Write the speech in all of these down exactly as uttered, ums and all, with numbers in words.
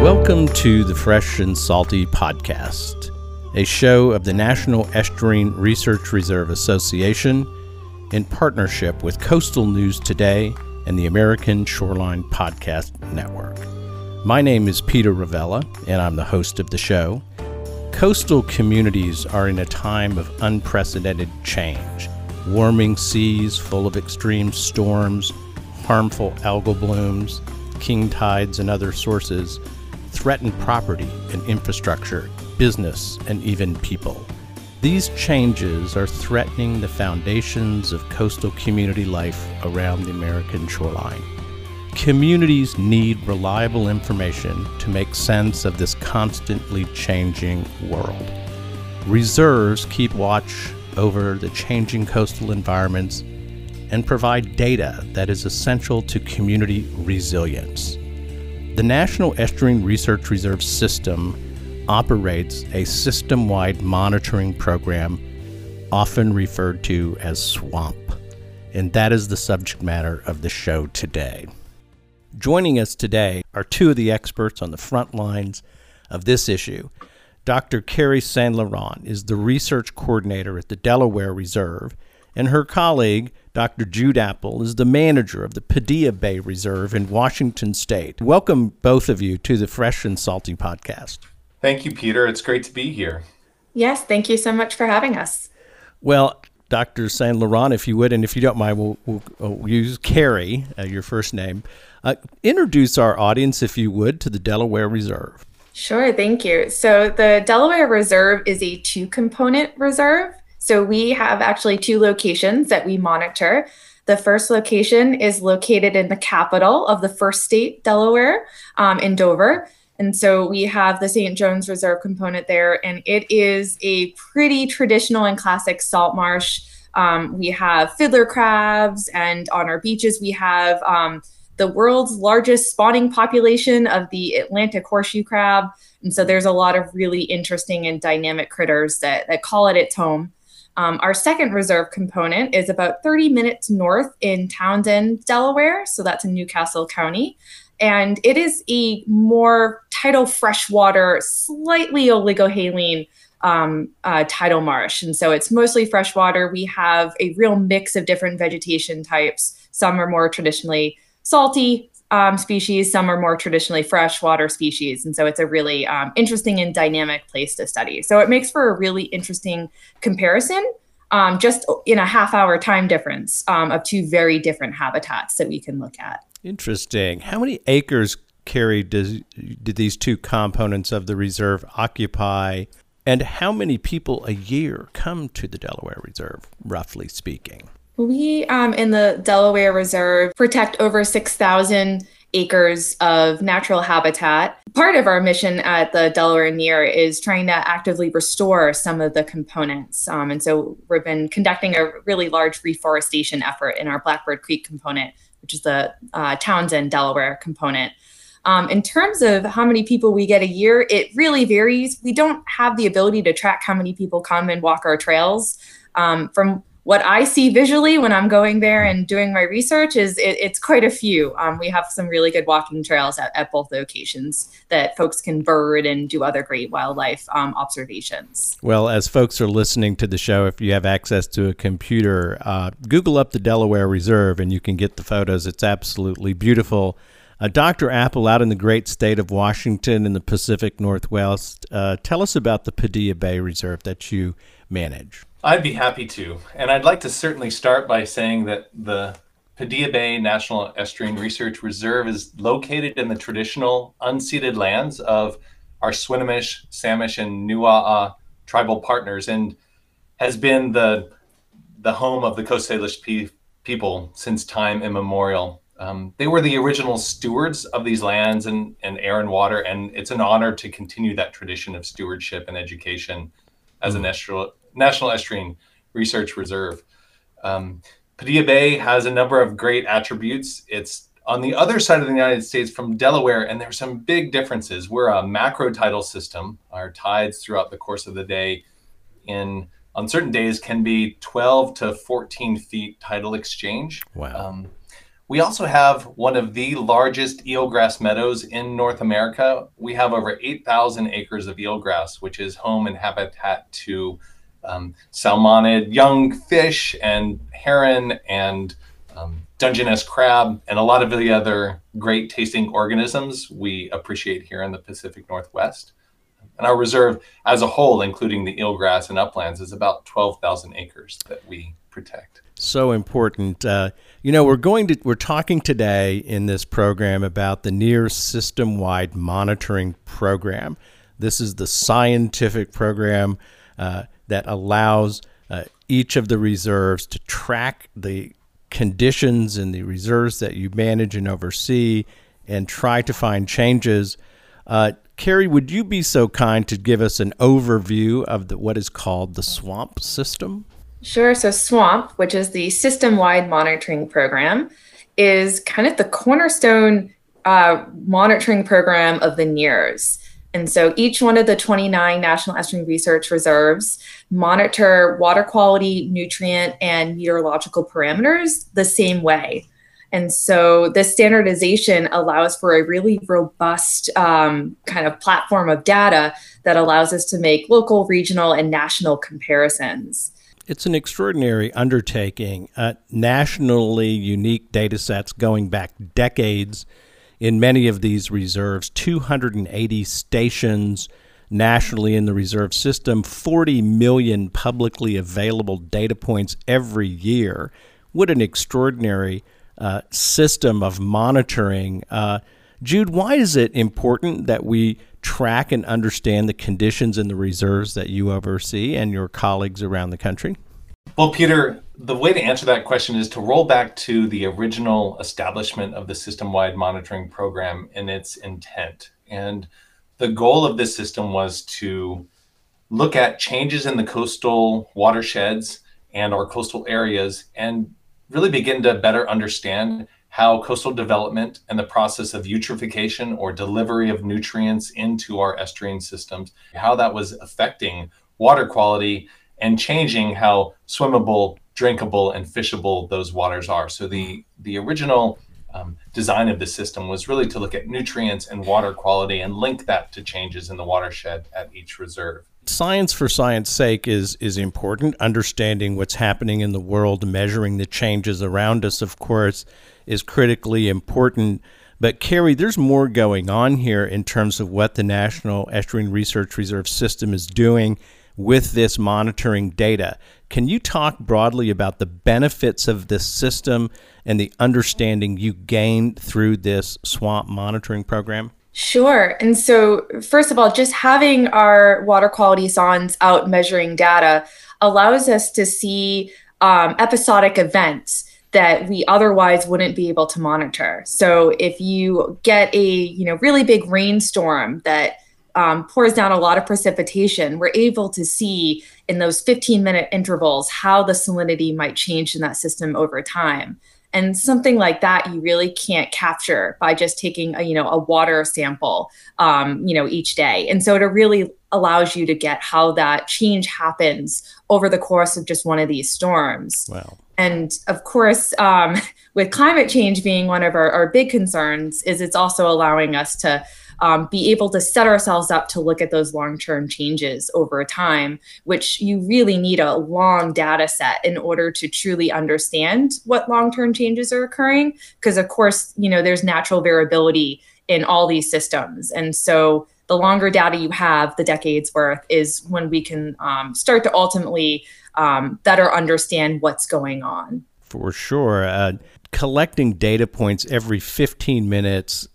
Welcome to the Fresh and Salty Podcast, a show of the National Estuarine Research Reserve Association in partnership with Coastal News Today and the American Shoreline Podcast Network. My name is Peter Ravella, and I'm the host of the show. Coastal communities are in a time of unprecedented change. Warming seas full of extreme storms, harmful algal blooms, king tides and other sources threaten property and infrastructure, business, and even people. These changes are threatening the foundations of coastal community life around the American shoreline. Communities need reliable information to make sense of this constantly changing world. Reserves keep watch over the changing coastal environments and provide data that is essential to community resilience. The National Estuarine Research Reserve System operates a system-wide monitoring program, often referred to as SWAMP, and that is the subject matter of the show today. Joining us today are two of the experts on the front lines of this issue. Doctor Carrie Saint Laurent is the research coordinator at the Delaware Reserve, and her colleague, Doctor Jude Apple, is the manager of the Padilla Bay Reserve in Washington State. Welcome, both of you, to the Fresh and Salty Podcast. Thank you, Peter. It's great to be here. Yes, thank you so much for having us. Well, Doctor Saint Laurent, if you would, and if you don't mind, we'll, we'll, we'll use Carrie, uh, your first name. Uh, introduce our audience, if you would, to the Delaware Reserve. Sure, thank you. So the Delaware Reserve is a two-component reserve. So we have actually two locations that we monitor. The first location is located in the capital of the first state, Delaware, um, in Dover. And so we have the Saint Jones Reserve component there, and it is a pretty traditional and classic salt marsh. Um, we have fiddler crabs, and on our beaches we have um, the world's largest spawning population of the Atlantic horseshoe crab. And so there's a lot of really interesting and dynamic critters that, that call it its home. Um, our second reserve component is about thirty minutes north in Townsend, Delaware, so that's in Newcastle County. And it is a more tidal freshwater, slightly oligohaline um, uh, tidal marsh. And so it's mostly freshwater. We have a real mix of different vegetation types. Some are more traditionally salty um, species, some are more traditionally freshwater species. And so it's a really um, interesting and dynamic place to study. So it makes for a really interesting comparison um, just in a half hour time difference um, of two very different habitats that we can look at. Interesting. How many acres, Carrie, does, do these two components of the reserve occupy? And how many people a year come to the Delaware Reserve, roughly speaking? We um, in the Delaware Reserve protect over six thousand acres of natural habitat. Part of our mission at the Delaware NERRS is trying to actively restore some of the components. Um, and so we've been conducting a really large reforestation effort in our Blackbird Creek component, which is the uh, Townsend, Delaware component. Um, in terms of how many people we get a year, it really varies. We don't have the ability to track how many people come and walk our trails. Um, from What I see visually when I'm going there and doing my research is it, it's quite a few. Um, we have some really good walking trails at, at both locations that folks can bird and do other great wildlife um, observations. Well, as folks are listening to the show, if you have access to a computer, uh, Google up the Delaware Reserve and you can get the photos. It's absolutely beautiful. Uh, Doctor Apple, out in the great state of Washington in the Pacific Northwest, uh, tell us about the Padilla Bay Reserve that you manage. I'd be happy to, and I'd like to certainly start by saying that the Padilla Bay National Estuarine Research Reserve is located in the traditional unceded lands of our Swinomish, Samish, and Newaa tribal partners, and has been the the home of the Coast Salish pe- people since time immemorial. Um, they were the original stewards of these lands and, and air and water, and it's an honor to continue that tradition of stewardship and education as an Estuarine National Estuarine Research Reserve. Um, Padilla Bay has a number of great attributes. It's on the other side of the United States from Delaware, and there's some big differences. We're a macro tidal system. Our tides throughout the course of the day in on certain days can be twelve to fourteen feet tidal exchange. Wow. Um, We also have one of the largest eelgrass meadows in North America. We have over eight thousand acres of eelgrass, which is home and habitat to um, salmonid young fish and heron and um, Dungeness crab and a lot of the other great tasting organisms we appreciate here in the Pacific Northwest. And our reserve as a whole, including the eelgrass and uplands, is about twelve thousand acres that we protect. So important. Uh, you know, we're going to we're talking today in this program about the NERRS system-wide monitoring program. This is the scientific program uh, that allows uh, each of the reserves to track the conditions in the reserves that you manage and oversee and try to find changes. Uh, Carrie, would you be so kind to give us an overview of the, what is called the SWAMP system? Sure. So SWAMP, which is the system-wide monitoring program, is kind of the cornerstone uh, monitoring program of the NERRS. And so each one of the twenty-nine National Estuarine Research Reserves monitor water quality, nutrient, and meteorological parameters the same way. And so this standardization allows for a really robust um, kind of platform of data that allows us to make local, regional, and national comparisons. It's an extraordinary undertaking, uh, nationally unique data sets going back decades in many of these reserves, two hundred eighty stations nationally in the reserve system, forty million publicly available data points every year. What an extraordinary Uh, system of monitoring. Uh, Jude, why is it important that we track and understand the conditions in the reserves that you oversee and your colleagues around the country? Well, Peter, the way to answer that question is to roll back to the original establishment of the system-wide monitoring program and its intent. And the goal of this system was to look at changes in the coastal watersheds and our coastal areas and really begin to better understand how coastal development and the process of eutrophication or delivery of nutrients into our estuarine systems, how that was affecting water quality and changing how swimmable, drinkable, and fishable those waters are. So the, the original um, design of the system was really to look at nutrients and water quality and link that to changes in the watershed at each reserve. Science for science sake is is important. Understanding what's happening in the world, measuring the changes around us, of course, is critically important. But Carrie, there's more going on here in terms of what the National Estuarine Research Reserve System is doing with this monitoring data. Can you talk broadly about the benefits of this system and the understanding you gained through this SWAMP monitoring program? Sure. And so first of all, just having our water quality sons out measuring data allows us to see um, episodic events that we otherwise wouldn't be able to monitor. So if you get a you know really big rainstorm that um, pours down a lot of precipitation, we're able to see in those fifteen minute intervals how the salinity might change in that system over time. And something like that you really can't capture by just taking a, you know, a water sample, um, you know, each day. And so it really allows you to get how that change happens over the course of just one of these storms. Wow. And of course, um, with climate change being one of our, our big concerns, is it's also allowing us to Um, be able to set ourselves up to look at those long-term changes over time, which you really need a long data set in order to truly understand what long-term changes are occurring. Because of course, you know, there's natural variability in all these systems. And so the longer data you have, the decades worth, is when we can um, start to ultimately um, better understand what's going on. For sure. Uh, collecting data points every fifteen minutes,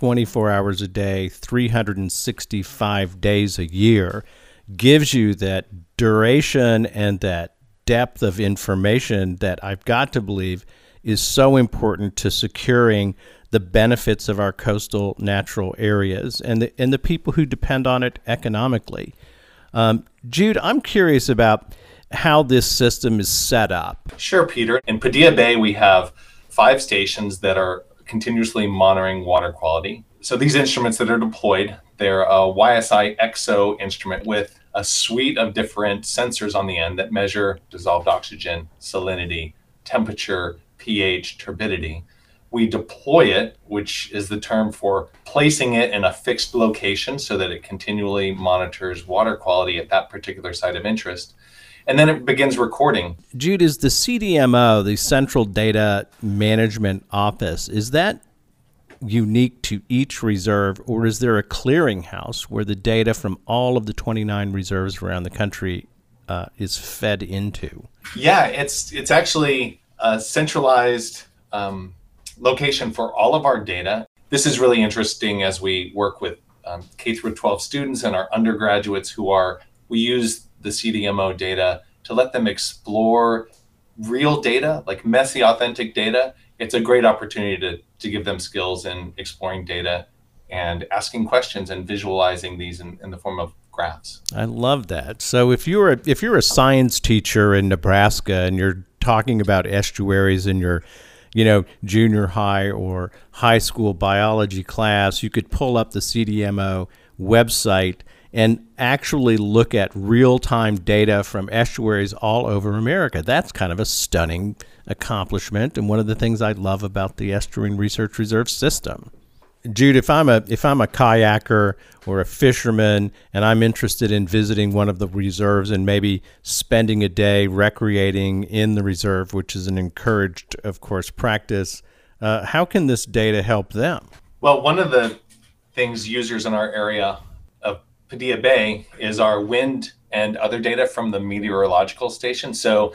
twenty-four hours a day, three hundred sixty-five days a year, gives you that duration and that depth of information that I've got to believe is so important to securing the benefits of our coastal natural areas and the, and the people who depend on it economically. Um, Jude, I'm curious about how this system is set up. Sure, Peter. In Padilla Bay, we have five stations that are continuously monitoring water quality. So these instruments that are deployed, they're a Y S I EXO instrument with a suite of different sensors on the end that measure dissolved oxygen, salinity, temperature, pH, turbidity. we deploy it, which is the term for placing it in a fixed location so that it continually monitors water quality at that particular site of interest. And then it begins recording. Jude, is the C D M O, the Central Data Management Office, is that unique to each reserve, or is there a clearinghouse where the data from all of the twenty-nine reserves around the country uh, is fed into? Yeah, it's it's actually a centralized um, location for all of our data. This is really interesting as we work with um, K through twelve students and our undergraduates who are, we use the C D M O data to let them explore real data, like messy, authentic data. It's a great opportunity to, to give them skills in exploring data and asking questions and visualizing these in, in the form of graphs. I love that. So if you're a, if you're a science teacher in Nebraska and you're talking about estuaries in your, you know, junior high or high school biology class, you could pull up the C D M O website and actually look at real-time data from estuaries all over America. That's kind of a stunning accomplishment, and one of the things I love about the Estuarine Research Reserve system. Jude, if I'm a if I'm a kayaker or a fisherman and I'm interested in visiting one of the reserves and maybe spending a day recreating in the reserve, which is an encouraged, of course, practice, uh, how can this data help them? Well, one of the things users in our area of Padilla Bay is our wind and other data from the meteorological station. So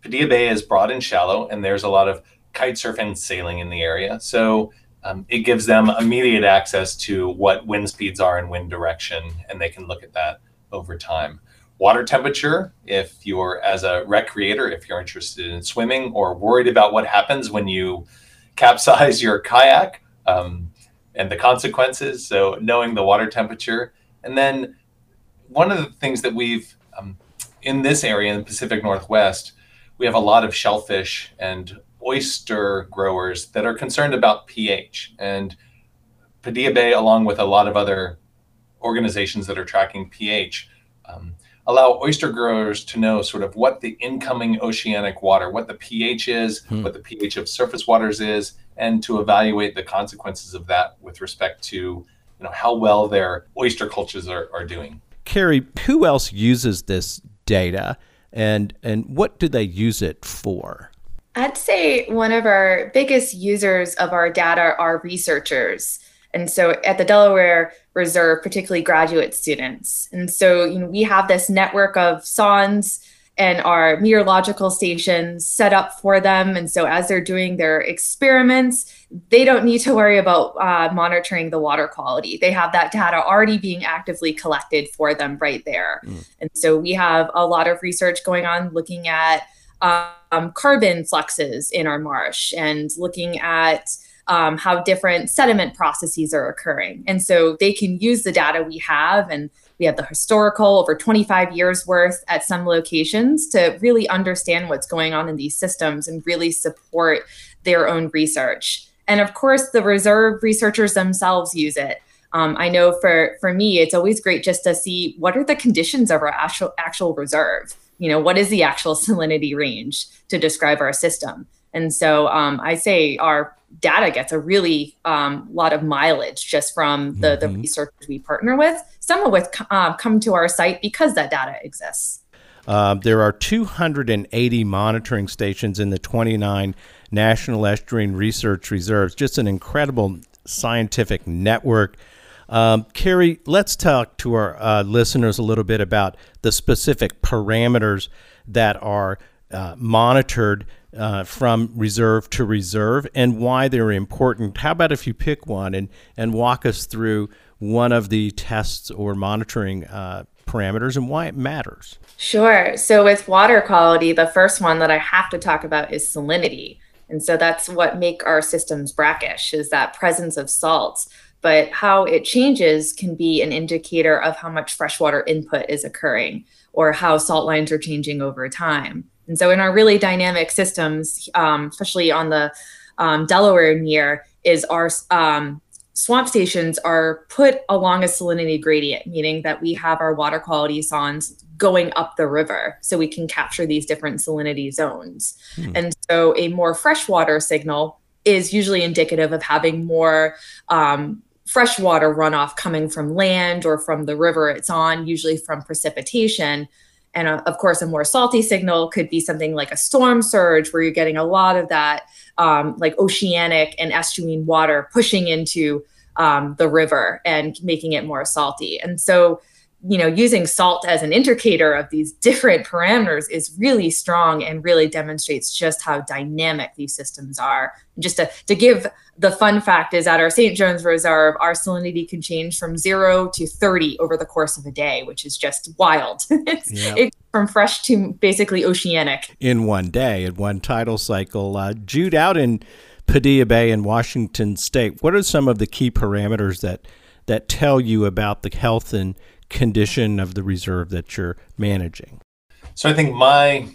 Padilla Bay is broad and shallow, and there's a lot of kite surf and sailing in the area. So um, it gives them immediate access to what wind speeds are and wind direction, and they can look at that over time. Water temperature, if you're as a recreator, if you're interested in swimming or worried about what happens when you capsize your kayak um, and the consequences. So knowing the water temperature. And then one of the things that we've, um, in this area, in the Pacific Northwest, we have a lot of shellfish and oyster growers that are concerned about pH. And Padilla Bay, along with a lot of other organizations that are tracking pH, um, allow oyster growers to know sort of what the incoming oceanic water, what the pH is, hmm. what the pH of surface waters is, and to evaluate the consequences of that with respect to know, how well their oyster cultures are, are doing. Carrie, who else uses this data and and what do they use it for? I'd say one of our biggest users of our data are researchers. And so at the Delaware Reserve, particularly graduate students. And so, you know, we have this network of S O Ns and our meteorological stations set up for them. And so as they're doing their experiments, they don't need to worry about uh, monitoring the water quality. They have that data already being actively collected for them right there. Mm. And so we have a lot of research going on looking at um, carbon fluxes in our marsh and looking at um, how different sediment processes are occurring. And so they can use the data we have, and we have the historical, over twenty-five years worth at some locations, to really understand what's going on in these systems and really support their own research. And of course, the reserve researchers themselves use it. Um, I know for, for me, it's always great just to see what are the conditions of our actual, actual reserve. You know, what is the actual salinity range to describe our system? And so um, I say our data gets a really um, lot of mileage just from the, mm-hmm. the researchers we partner with. Some of which uh, come to our site because that data exists. Uh, there are two hundred eighty monitoring stations in the twenty-nine National Estuarine Research Reserves. Just an incredible scientific network. Um, Carrie, let's talk to our uh, listeners a little bit about the specific parameters that are uh, monitored Uh, from reserve to reserve and why they're important. How about if you pick one and, and walk us through one of the tests or monitoring uh, parameters and why it matters? Sure. So with water quality, the first one that I have to talk about is salinity. And so that's what makes our systems brackish, is that presence of salts. But how it changes can be an indicator of how much freshwater input is occurring or how salt lines are changing over time. And so in our really dynamic systems, um, especially on the um, Delaware near, is our um, swamp stations are put along a salinity gradient, meaning that we have our water quality S O Ns going up the river so we can capture these different salinity zones. Hmm. And so a more freshwater signal is usually indicative of having more um, freshwater runoff coming from land or from the river it's on, usually from precipitation. And uh, of course, a more salty signal could be something like a storm surge, where you're getting a lot of that um, like oceanic and estuarine water pushing into um, the river and making it more salty. And so, you know, using salt as an indicator of these different parameters is really strong and really demonstrates just how dynamic these systems are. And just to, to give the fun fact is at our Saint Jones Reserve, our salinity can change from zero to thirty over the course of a day, which is just wild. It's, yeah. It from fresh to basically oceanic. In one day, in one tidal cycle. Uh, Jude, out in Padilla Bay in Washington State, what are some of the key parameters that that tell you about the health and condition of the reserve that you're managing? So I think my,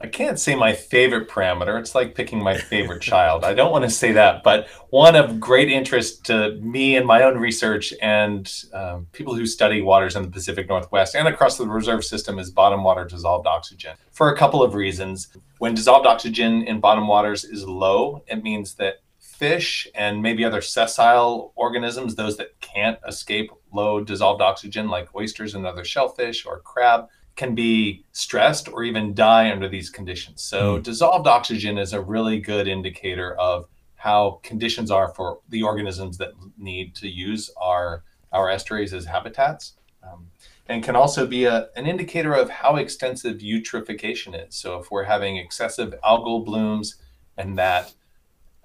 I can't say my favorite parameter. It's like picking my favorite child. I don't want to say that, but one of great interest to me and my own research and um, people who study waters in the Pacific Northwest and across the reserve system is bottom water dissolved oxygen for a couple of reasons. When dissolved oxygen in bottom waters is low, it means that fish and maybe other sessile organisms, those that can't escape low dissolved oxygen like oysters and other shellfish or crab, can be stressed or even die under these conditions. So mm. dissolved oxygen is a really good indicator of how conditions are for the organisms that need to use our, our estuaries as habitats, um, and can also be a, an indicator of how extensive eutrophication is. So if we're having excessive algal blooms and that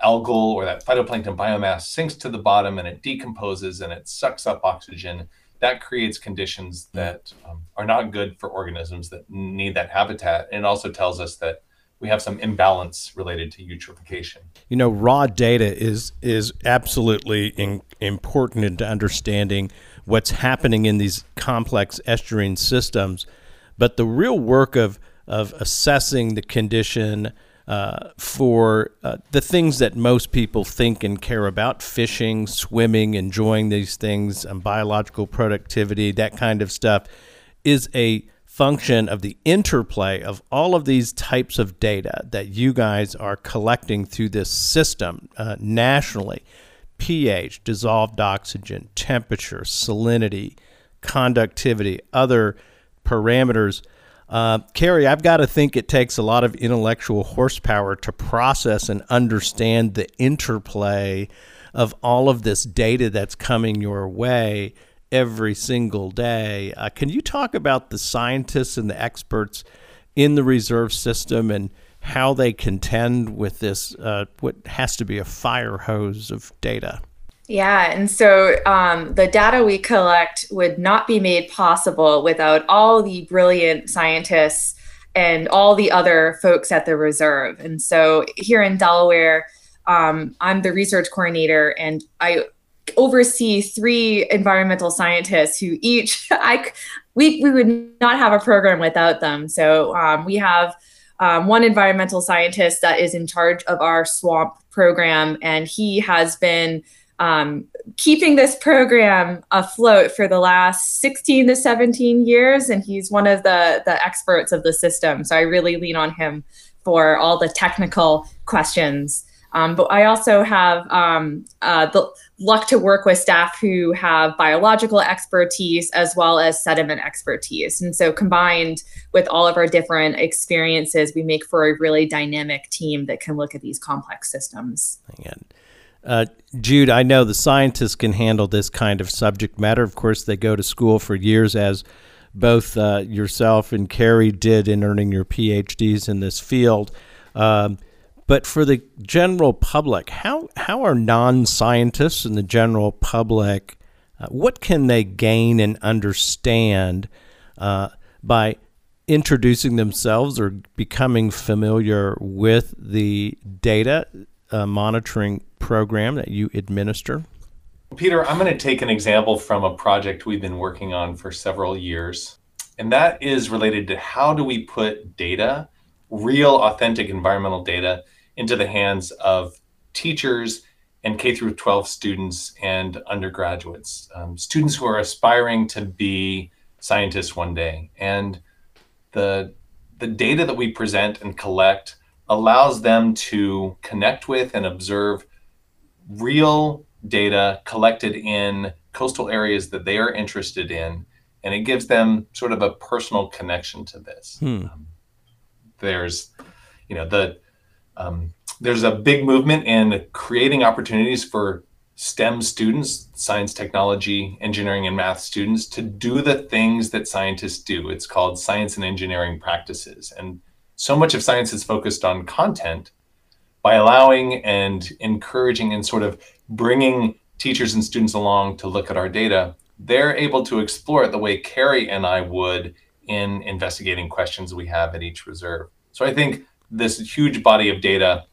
algal or that phytoplankton biomass sinks to the bottom and it decomposes and it sucks up oxygen, that creates conditions that um, are not good for organisms that need that habitat. And also tells us that we have some imbalance related to eutrophication. You know, raw data is is absolutely in, important into understanding what's happening in these complex estuarine systems, but the real work of of assessing the condition Uh, for uh, the things that most people think and care about, fishing, swimming, enjoying these things, um, biological productivity, that kind of stuff, is a function of the interplay of all of these types of data that you guys are collecting through this system uh, nationally. pH, dissolved oxygen, temperature, salinity, conductivity, other parameters. Uh, Carrie, I've got to think it takes a lot of intellectual horsepower to process and understand the interplay of all of this data that's coming your way every single day. Uh, can you talk about the scientists and the experts in the reserve system and how they contend with this, uh, what has to be a fire hose of data? Yeah, and so um, the data we collect would not be made possible without all the brilliant scientists and all the other folks at the reserve. And so here in Delaware, um, I'm the research coordinator, and I oversee three environmental scientists who each, I, we, we would not have a program without them. So um, we have um, one environmental scientist that is in charge of our SWAMP program, and he has been Um, keeping this program afloat for the last sixteen to seventeen years, and he's one of the, the experts of the system. So I really lean on him for all the technical questions. Um, but I also have um, uh, the luck to work with staff who have biological expertise as well as sediment expertise. And so combined with all of our different experiences, we make for a really dynamic team that can look at these complex systems. Again. Uh, Jude, I know the scientists can handle this kind of subject matter. Of course, they go to school for years, as both uh, yourself and Carrie did in earning your PhDs in this field. Um, but for the general public, how, how are non-scientists and the general public, uh, what can they gain and understand uh, by introducing themselves or becoming familiar with the data uh, monitoring program that you administer? Peter, I'm going to take an example from a project we've been working on for several years, and that is related to how do we put data, real authentic environmental data, into the hands of teachers and K through twelve students and undergraduates, um, students who are aspiring to be scientists one day. And the the data that we present and collect allows them to connect with and observe real data collected in coastal areas that they are interested in, and it gives them sort of a personal connection to this. Hmm. Um, there's, you know, the um, there's a big movement in creating opportunities for STEM students, science, technology, engineering, and math students, to do the things that scientists do. It's called science and engineering practices. And so much of science is focused on content. By allowing and encouraging and sort of bringing teachers and students along to look at our data, they're able to explore it the way Carrie and I would in investigating questions we have at each reserve. So I think this huge body of data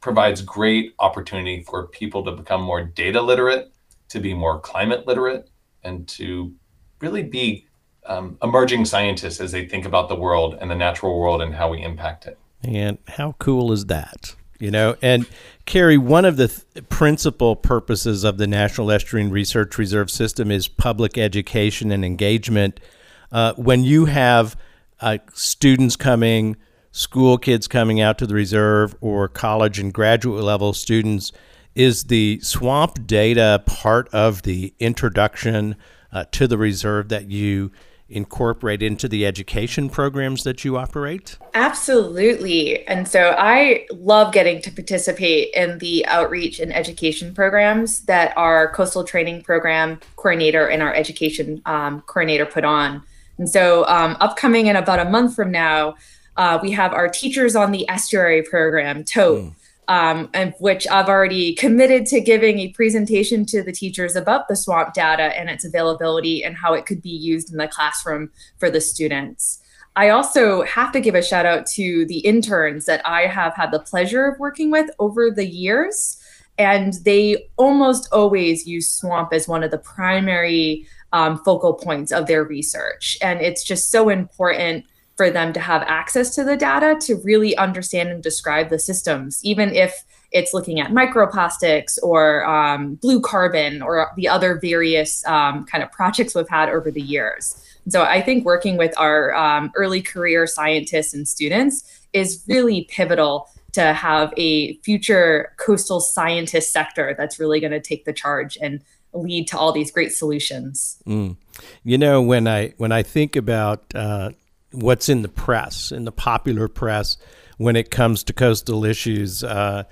provides great opportunity for people to become more data literate, to be more climate literate, and to really be um, emerging scientists as they think about the world and the natural world and how we impact it. And how cool is that? You know, and Carrie, one of the th- principal purposes of the National Estuarine Research Reserve System is public education and engagement. Uh, when you have uh, students coming, school kids coming out to the reserve, or college and graduate level students, is the SWAMP data part of the introduction uh, to the reserve that you incorporate into the education programs that you operate? Absolutely. And so I love getting to participate in the outreach and education programs that our coastal training program coordinator and our education um, coordinator put on. And so um, upcoming in about a month from now, uh, we have our Teachers on the Estuary program, TOEP. Mm. Um, and which I've already committed to giving a presentation to the teachers about the SWAMP data and its availability and how it could be used in the classroom for the students. I also have to give a shout out to the interns that I have had the pleasure of working with over the years, and they almost always use SWAMP as one of the primary um, focal points of their research. And it's just so important for them to have access to the data to really understand and describe the systems, even if it's looking at microplastics or um, blue carbon or the other various um, kind of projects we've had over the years. So I think working with our um, early career scientists and students is really pivotal to have a future coastal scientist sector that's really going to take the charge and lead to all these great solutions. Mm. You know, when I when I think about uh, what's in the press, in the popular press, when it comes to coastal issues. Uh,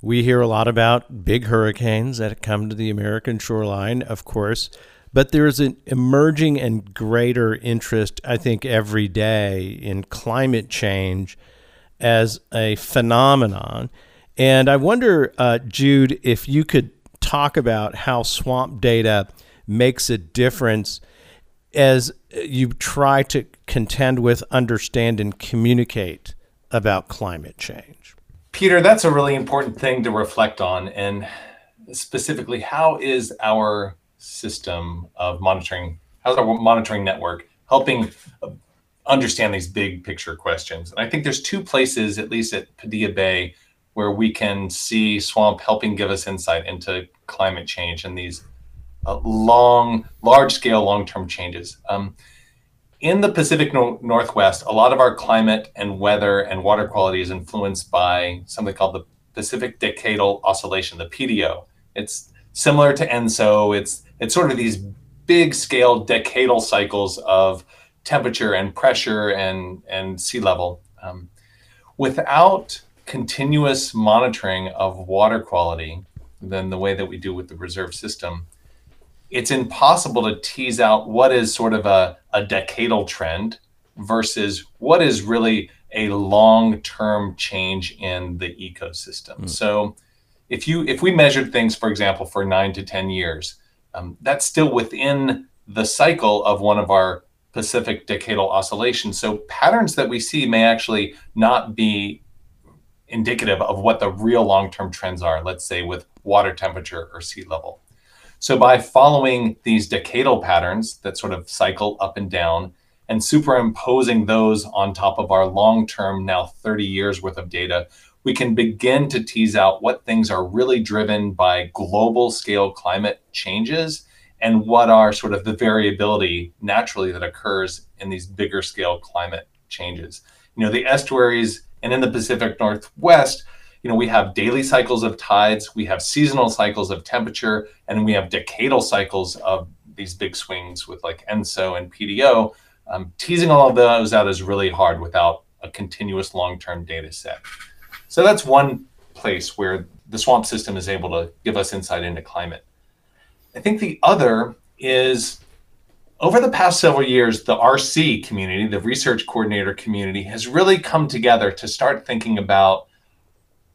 we hear a lot about big hurricanes that come to the American shoreline, of course, but there's an emerging and greater interest, I think, every day in climate change as a phenomenon. And I wonder, uh, Jude, if you could talk about how SWAMP data makes a difference as you try to contend with, understand, and communicate about climate change. Peter, that's a really important thing to reflect on, and specifically, how is our system of monitoring, how's our monitoring network helping understand these big picture questions? And I think there's two places, at least at Padilla Bay, where we can see SWAMP helping give us insight into climate change and these Uh, long, large-scale, long-term changes. Um, in the Pacific no- Northwest, a lot of our climate and weather and water quality is influenced by something called the Pacific Decadal Oscillation, the P D O. It's similar to ENSO. It's it's sort of these big-scale decadal cycles of temperature and pressure and, and sea level. Um, without continuous monitoring of water quality, than the way that we do with the reserve system, it's impossible to tease out what is sort of a, a decadal trend versus what is really a long-term change in the ecosystem. Mm. So if you if we measured things, for example, for nine to ten years, um, that's still within the cycle of one of our Pacific decadal oscillations. So patterns that we see may actually not be indicative of what the real long-term trends are, let's say with water temperature or sea level. So by following these decadal patterns that sort of cycle up and down and superimposing those on top of our long-term, now thirty years worth of data, we can begin to tease out what things are really driven by global scale climate changes and what are sort of the variability naturally that occurs in these bigger scale climate changes. You know, the estuaries And in the Pacific Northwest, you know, we have daily cycles of tides, we have seasonal cycles of temperature, and we have decadal cycles of these big swings with like ENSO and P D O. Um, teasing all of those out is really hard without a continuous long-term data set. So that's one place where the swamp system is able to give us insight into climate. I think the other is, over the past several years, the R C community, the research coordinator community, has really come together to start thinking about,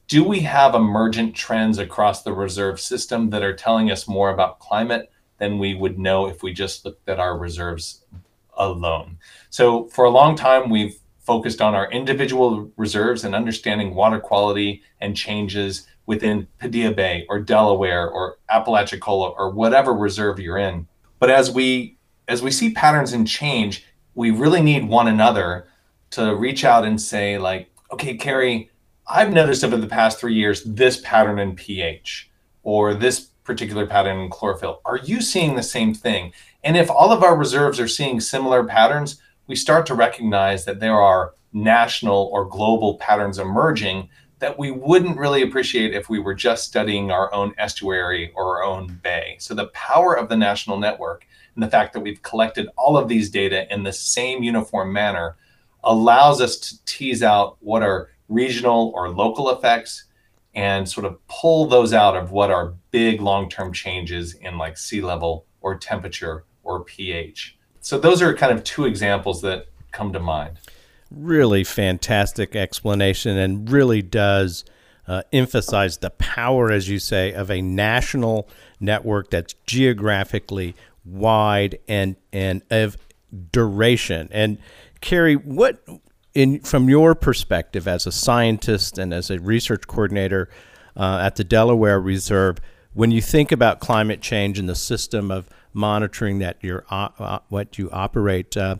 do we have emergent trends across the reserve system that are telling us more about climate than we would know if we just looked at our reserves alone? So for a long time, we've focused on our individual reserves and understanding water quality and changes within Padilla Bay or Delaware or Apalachicola or whatever reserve you're in. But as we as we see patterns and change, we really need one another to reach out and say, like, okay, Carrie, I've noticed over the past three years this pattern in pH or this particular pattern in chlorophyll. Are you seeing the same thing? And if all of our reserves are seeing similar patterns, we start to recognize that there are national or global patterns emerging that we wouldn't really appreciate if we were just studying our own estuary or our own bay. So the power of the national network and the fact that we've collected all of these data in the same uniform manner allows us to tease out what are regional or local effects and sort of pull those out of what are big long-term changes in like sea level or temperature or pH. So those are kind of two examples that come to mind. Really fantastic explanation, and really does uh, emphasize the power, as you say, of a national network that's geographically wide and and of duration. And Carrie, what in from your perspective as a scientist and as a research coordinator uh, at the Delaware Reserve, when you think about climate change and the system of monitoring that you're uh, what you operate, uh,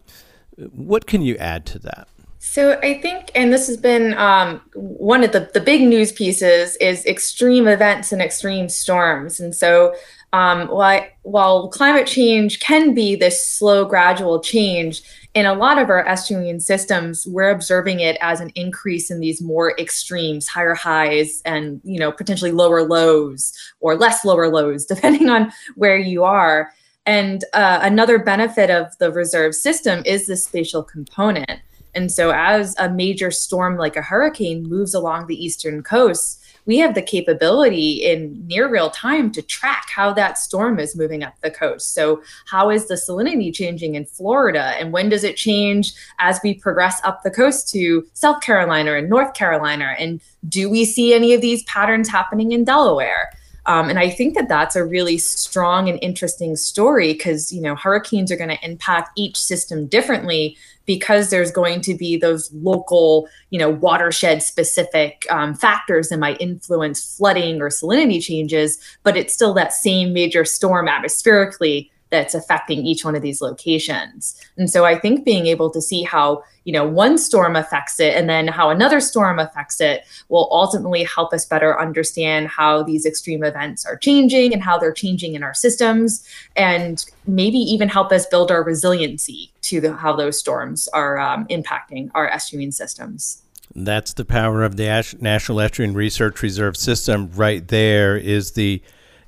what can you add to that? So I think, and this has been um, one of the, the big news pieces, is extreme events and extreme storms. And so um, while, while climate change can be this slow, gradual change, in a lot of our estuarine systems, we're observing it as an increase in these more extremes, higher highs and, you know, potentially lower lows or less lower lows, depending on where you are. And uh, another benefit of the reserve system is the spatial component. And so as a major storm like a hurricane moves along the eastern coast, we have the capability in near real time to track how that storm is moving up the coast. So how is the salinity changing in Florida? And when does it change as we progress up the coast to South Carolina and North Carolina? And do we see any of these patterns happening in Delaware? Um, and I think that that's a really strong and interesting story, because, you know, hurricanes are going to impact each system differently, because there's going to be those local, you know, watershed specific um, factors that might influence flooding or salinity changes, but it's still that same major storm atmospherically that's affecting each one of these locations. And so I think being able to see how, you know, one storm affects it and then how another storm affects it will ultimately help us better understand how these extreme events are changing and how they're changing in our systems, and maybe even help us build our resiliency to the, how those storms are um, impacting our estuarine systems. That's the power of the Ash- National Estuarine Research Reserve System right there, is the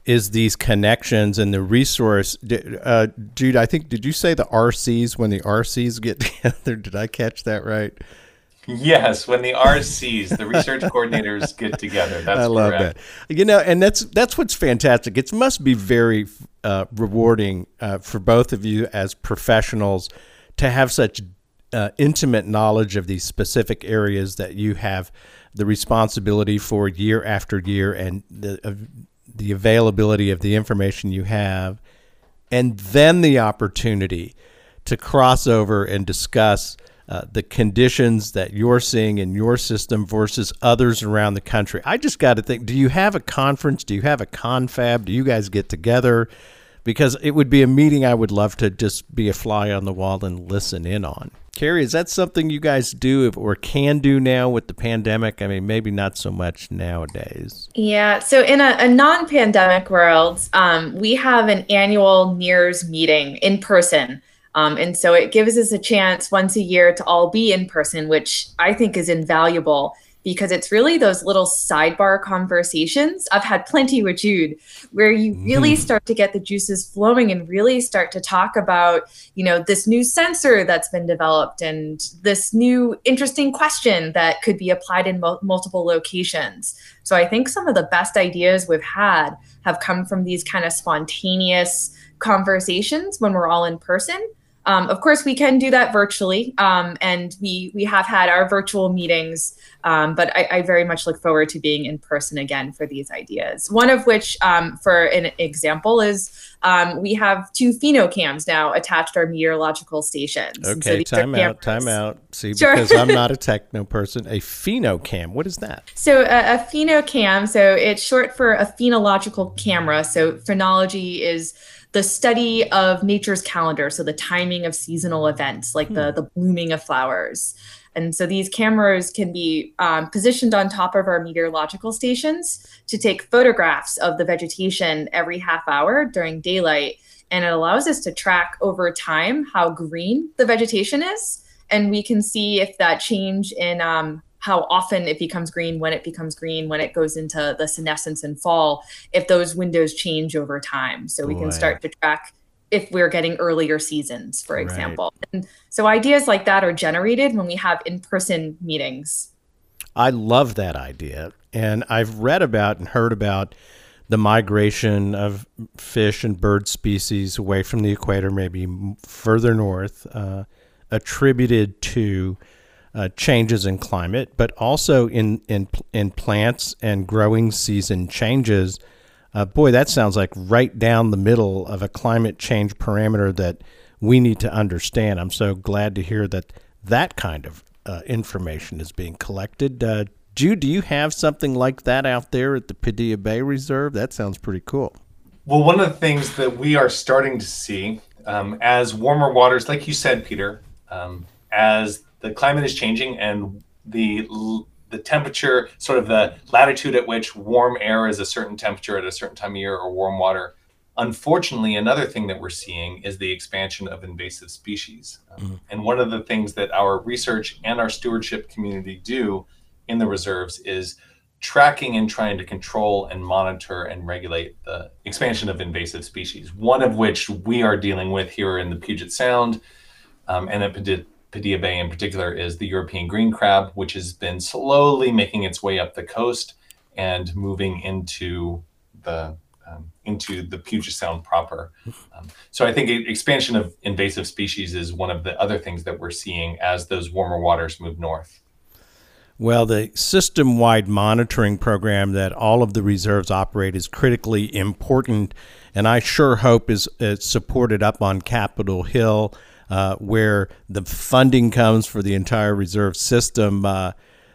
is these connections and the resource. Uh, Jude, I think, did you say the R Cs, when the R Cs get together? Did I catch that right? Yes, when the R Cs, the research coordinators, get together. That's I love correct. That. You know, and that's that's what's fantastic. It must be very uh, rewarding uh, for both of you as professionals to have such uh, intimate knowledge of these specific areas that you have the responsibility for year after year, and the uh, the availability of the information you have, and then the opportunity to cross over and discuss uh, the conditions that you're seeing in your system versus others around the country. I just got to think, do you have a conference? Do you have a confab? Do you guys get together? Because it would be a meeting I would love to just be a fly on the wall and listen in on. Carrie, is that something you guys do or can do now with the pandemic? I mean, maybe not so much nowadays. Yeah. So in a, a non-pandemic world, um, we have an annual NERRS meeting in person. Um, and so it gives us a chance once a year to all be in person, which I think is invaluable, because it's really those little sidebar conversations. I've had plenty with Jude, where you really start to get the juices flowing and really start to talk about, you know, this new sensor that's been developed and this new interesting question that could be applied in mo- multiple locations. So I think some of the best ideas we've had have come from these kind of spontaneous conversations when we're all in person. Um, of course, we can do that virtually, um, and we we have had our virtual meetings, um, but I, I very much look forward to being in person again for these ideas. One of which, um, for an example, is um, we have two phenocams now attached to our meteorological stations. Okay, so time out, time out. See, sure. Because I'm not a techno person. A phenocam, what is that? So a, a phenocam, so it's short for a phenological camera. So phenology is the study of nature's calendar, so the timing of seasonal events, like hmm. the, the blooming of flowers. And so these cameras can be um, positioned on top of our meteorological stations to take photographs of the vegetation every half hour during daylight. And it allows us to track over time how green the vegetation is. And we can see if that change in um, how often it becomes green, when it becomes green, when it goes into the senescence and fall, if those windows change over time. So we Boy. can start to track if we're getting earlier seasons, for example. Right. And so ideas like that are generated when we have in-person meetings. I love that idea. And I've read about and heard about the migration of fish and bird species away from the equator, maybe further north, uh, attributed to Uh, changes in climate, but also in in in plants and growing season changes. Uh, boy, that sounds like right down the middle of a climate change parameter that we need to understand. I'm so glad to hear that that kind of uh, information is being collected. Uh, Jude, do you have something like that out there at the Padilla Bay Reserve? That sounds pretty cool. Well, one of the things that we are starting to see um, as warmer waters, like you said, Peter, um, as the climate is changing, and the the temperature, sort of the latitude at which warm air is a certain temperature at a certain time of year, or warm water. Unfortunately, another thing that we're seeing is the expansion of invasive species. Mm-hmm. And one of the things that our research and our stewardship community do in the reserves is tracking and trying to control and monitor and regulate the expansion of invasive species, one of which we are dealing with here in the Puget Sound um, and at Padilla. Padilla Bay in particular is the European green crab, which has been slowly making its way up the coast and moving into the um, into the Puget Sound proper. Um, so I think expansion of invasive species is one of the other things that we're seeing as those warmer waters move north. Well, the system-wide monitoring program that all of the reserves operate is critically important, and I sure hope is, is supported up on Capitol Hill, Uh, where the funding comes for the entire reserve system. Uh,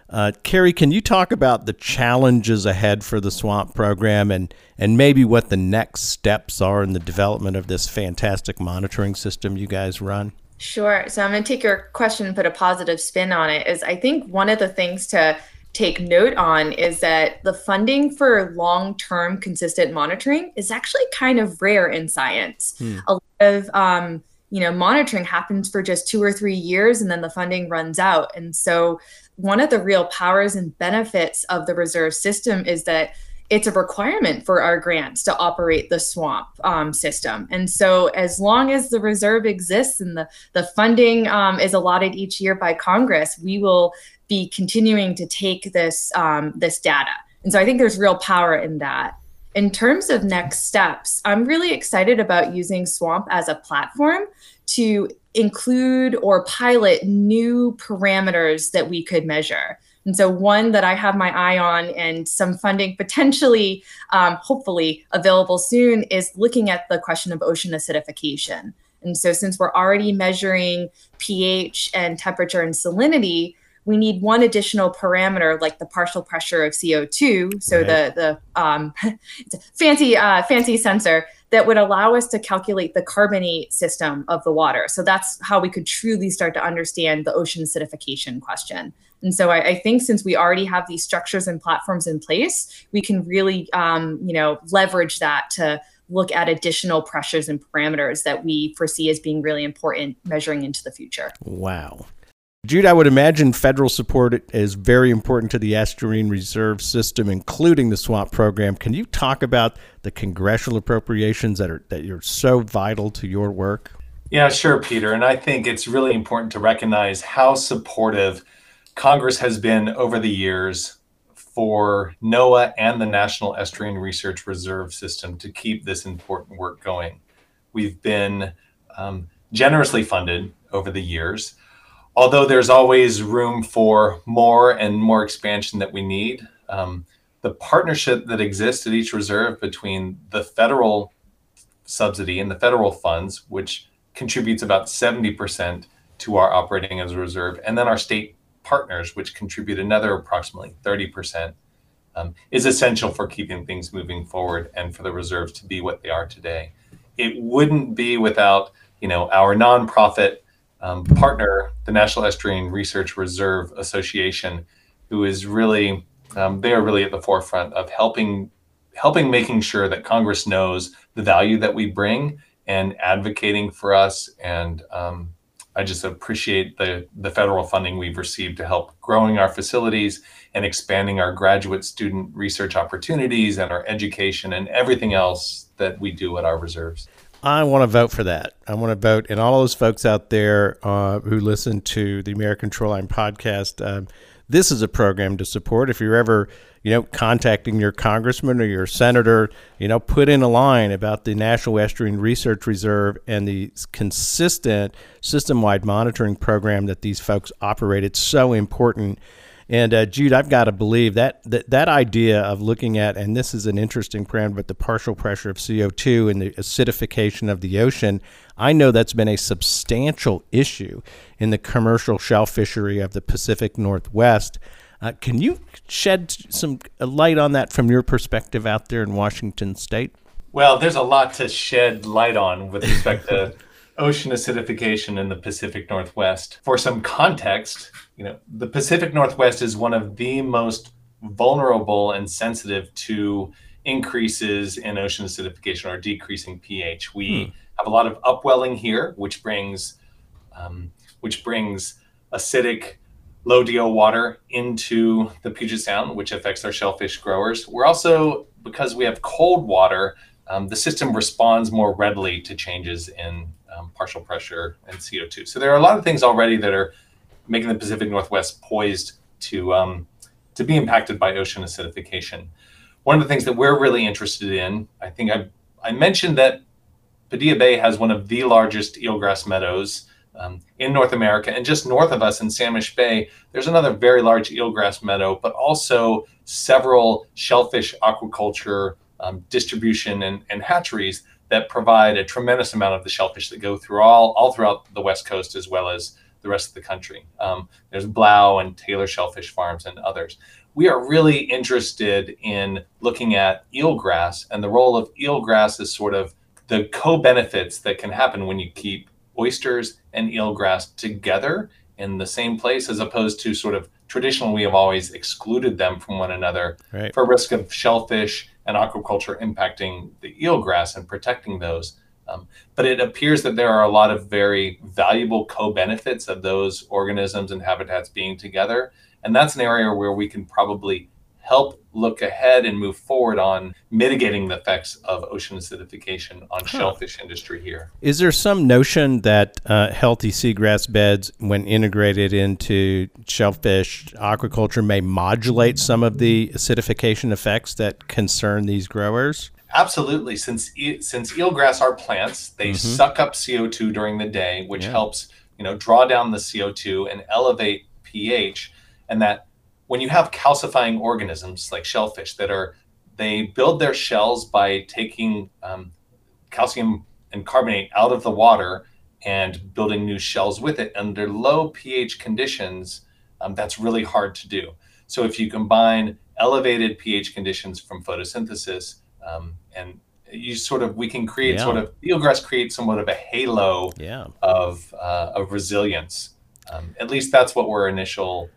uh, Carrie, can you talk about the challenges ahead for the SWAMP program and, and maybe what the next steps are in the development of this fantastic monitoring system you guys run? Sure. So I'm going to take your question and put a positive spin on it. Is I think one of the things to take note on is that the funding for long-term consistent monitoring is actually kind of rare in science. Hmm. A lot of um, you know, monitoring happens for just two or three years and then the funding runs out. And so one of the real powers and benefits of the reserve system is that it's a requirement for our grants to operate the SWAMP um, system. And so as long as the reserve exists and the, the funding um, is allotted each year by Congress, we will be continuing to take this, um, this data. And so I think there's real power in that. In terms of next steps, I'm really excited about using SWAMP as a platform to include or pilot new parameters that we could measure. And so one that I have my eye on and some funding potentially, um, hopefully available soon, is looking at the question of ocean acidification. And so since we're already measuring pH and temperature and salinity, we need one additional parameter, like the partial pressure of C O two, so right. the the um, fancy uh, fancy sensor that would allow us to calculate the carbonate system of the water. So that's how we could truly start to understand the ocean acidification question. And so I, I think since we already have these structures and platforms in place, we can really um, you know leverage that to look at additional pressures and parameters that we foresee as being really important measuring into the future. Wow. Jude, I would imagine federal support is very important to the Estuarine Reserve system, including the SWAMP program. Can you talk about the congressional appropriations that are that you're so vital to your work? Yeah, sure, Peter. And I think it's really important to recognize how supportive Congress has been over the years for NOAA and the National Estuarine Research Reserve System to keep this important work going. We've been um, generously funded over the years, although there's always room for more and more expansion that we need. Um, the partnership that exists at each reserve between the federal subsidy and the federal funds, which contributes about seventy percent to our operating as a reserve, and then our state partners, which contribute another approximately thirty percent, um, is essential for keeping things moving forward and for the reserves to be what they are today. It wouldn't be without, you know, our nonprofit Um, partner, the National Estuarine Research Reserve Association, who is really, um, they are really at the forefront of helping, helping making sure that Congress knows the value that we bring and advocating for us. And um, I just appreciate the, the federal funding we've received to help growing our facilities and expanding our graduate student research opportunities and our education and everything else that we do at our reserves. I want to vote for that. I want to vote. And all those folks out there uh, who listen to the American Shoreline Podcast, um, this is a program to support. If you're ever, you know, contacting your congressman or your senator, you know, put in a line about the National Estuarine Research Reserve and the consistent system-wide monitoring program that these folks operate. It's so important. And uh, Jude, I've got to believe that, that that idea of looking at, and this is an interesting parameter, but the partial pressure of C O two and the acidification of the ocean, I know that's been a substantial issue in the commercial shell fishery of the Pacific Northwest. Uh, can you shed some light on that from your perspective out there in Washington State? Well, there's a lot to shed light on with respect to ocean acidification in the Pacific Northwest. For some context, you know, the Pacific Northwest is one of the most vulnerable and sensitive to increases in ocean acidification or decreasing pH. We hmm. have a lot of upwelling here, which brings um, which brings acidic low D O water into the Puget Sound, which affects our shellfish growers. We're also, because we have cold water, um, the system responds more readily to changes in Um, partial pressure and C O two. So there are a lot of things already that are making the Pacific Northwest poised to um, to be impacted by ocean acidification. One of the things that we're really interested in, I think I I mentioned that Padilla Bay has one of the largest eelgrass meadows um, in North America, and just north of us in Samish Bay, there's another very large eelgrass meadow, but also several shellfish aquaculture um, distribution and, and hatcheries that provide a tremendous amount of the shellfish that go through all, all throughout the West Coast as well as the rest of the country. Um, there's Blau and Taylor Shellfish Farms and others. We are really interested in looking at eelgrass and the role of eelgrass as sort of the co-benefits that can happen when you keep oysters and eelgrass together in the same place, as opposed to sort of traditionally we have always excluded them from one another right. for risk of shellfish and aquaculture impacting the eelgrass and protecting those. Um, but it appears that there are a lot of very valuable co-benefits of those organisms and habitats being together. And that's an area where we can probably help look ahead and move forward on mitigating the effects of ocean acidification on huh. shellfish industry here. Is there some notion that uh, healthy seagrass beds, when integrated into shellfish aquaculture, may modulate some of the acidification effects that concern these growers? Absolutely. Since e- since eelgrass are plants, they mm-hmm. suck up C O two during the day, which yeah. helps, you know, draw down the C O two and elevate pH, and that when you have calcifying organisms like shellfish that are, they build their shells by taking um, calcium and carbonate out of the water and building new shells with it. Under low pH conditions, um, that's really hard to do. So if you combine elevated pH conditions from photosynthesis um, and you sort of, we can create yeah. sort of, eelgrass creates somewhat of a halo yeah. of, uh, of resilience. Um, at least that's what we're initial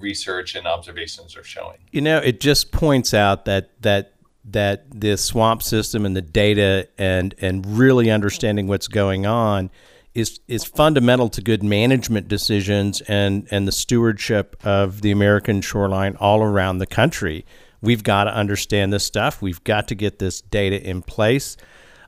research and observations are showing. You know, it just points out that that that this swamp system and the data and and really understanding what's going on is is fundamental to good management decisions and and the stewardship of the American shoreline all around the country. We've got to understand this stuff. We've got to get this data in place.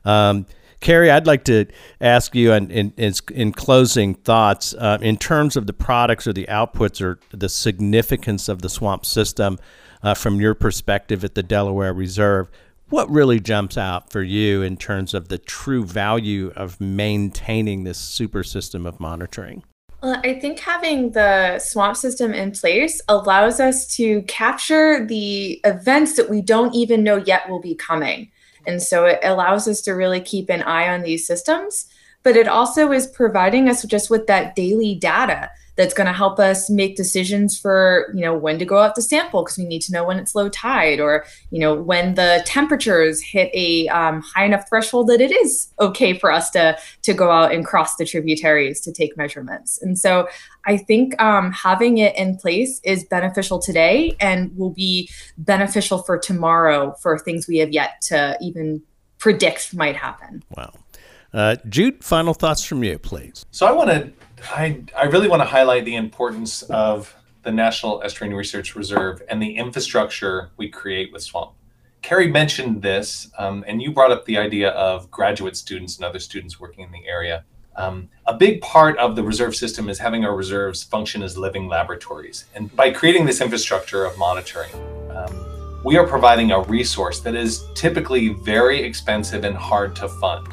Um, Carrie, I'd like to ask you in, in, in closing thoughts, uh, in terms of the products or the outputs or the significance of the swamp system, uh, from your perspective at the Delaware Reserve, what really jumps out for you in terms of the true value of maintaining this super system of monitoring? Well, I think having the swamp system in place allows us to capture the events that we don't even know yet will be coming. And so it allows us to really keep an eye on these systems, but it also is providing us just with that daily data that's going to help us make decisions for, you know, when to go out to sample because we need to know when it's low tide, or, you know, when the temperatures hit a um, high enough threshold that it is okay for us to, to go out and cross the tributaries to take measurements. And so I think um, having it in place is beneficial today and will be beneficial for tomorrow for things we have yet to even predict might happen. Wow. Uh, Jude, final thoughts from you, please. So I want to I, I really want to highlight the importance of the National Estuarine Research Reserve and the infrastructure we create with swamp. Carrie mentioned this, um, and you brought up the idea of graduate students and other students working in the area. Um, a big part of the reserve system is having our reserves function as living laboratories. And by creating this infrastructure of monitoring, um, we are providing a resource that is typically very expensive and hard to fund.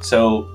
So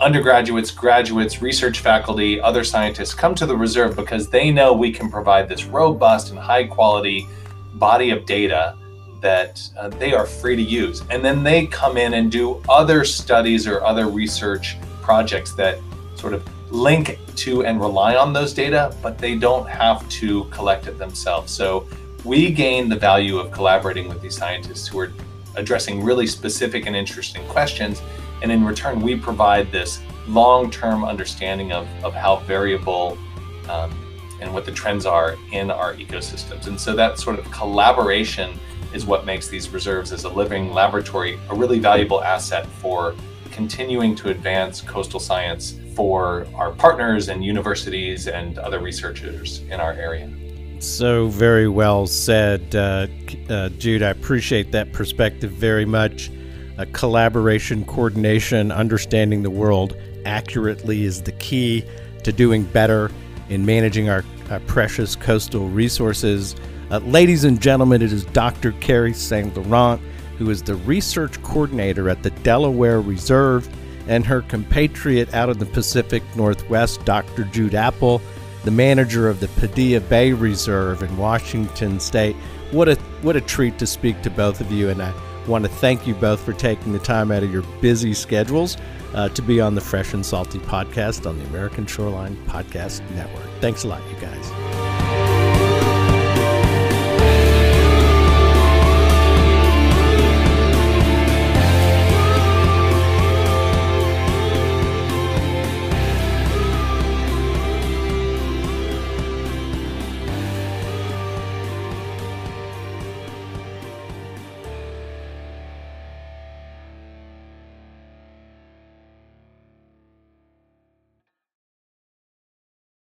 undergraduates, graduates, research faculty, other scientists come to the reserve because they know we can provide this robust and high quality body of data that uh, they are free to use. And then they come in and do other studies or other research projects that sort of link to and rely on those data, but they don't have to collect it themselves. So we gain the value of collaborating with these scientists who are addressing really specific and interesting questions. And in return, we provide this long-term understanding of, of how variable um, and what the trends are in our ecosystems. And so that sort of collaboration is what makes these reserves as a living laboratory a really valuable asset for continuing to advance coastal science for our partners and universities and other researchers in our area. So very well said, uh, uh, Jude. I appreciate that perspective very much. A collaboration, coordination, understanding the world accurately is the key to doing better in managing our, our precious coastal resources. Uh, ladies and gentlemen, it is Doctor Carrie Saint Laurent, who is the research coordinator at the Delaware Reserve, and her compatriot out in the Pacific Northwest, Doctor Jude Apple, the manager of the Padilla Bay Reserve in Washington State. What a, what a treat to speak to both of you, and I want to thank you both for taking the time out of your busy schedules uh, to be on the Fresh and Salty podcast on the American Shoreline Podcast Network. Thanks a lot, you guys.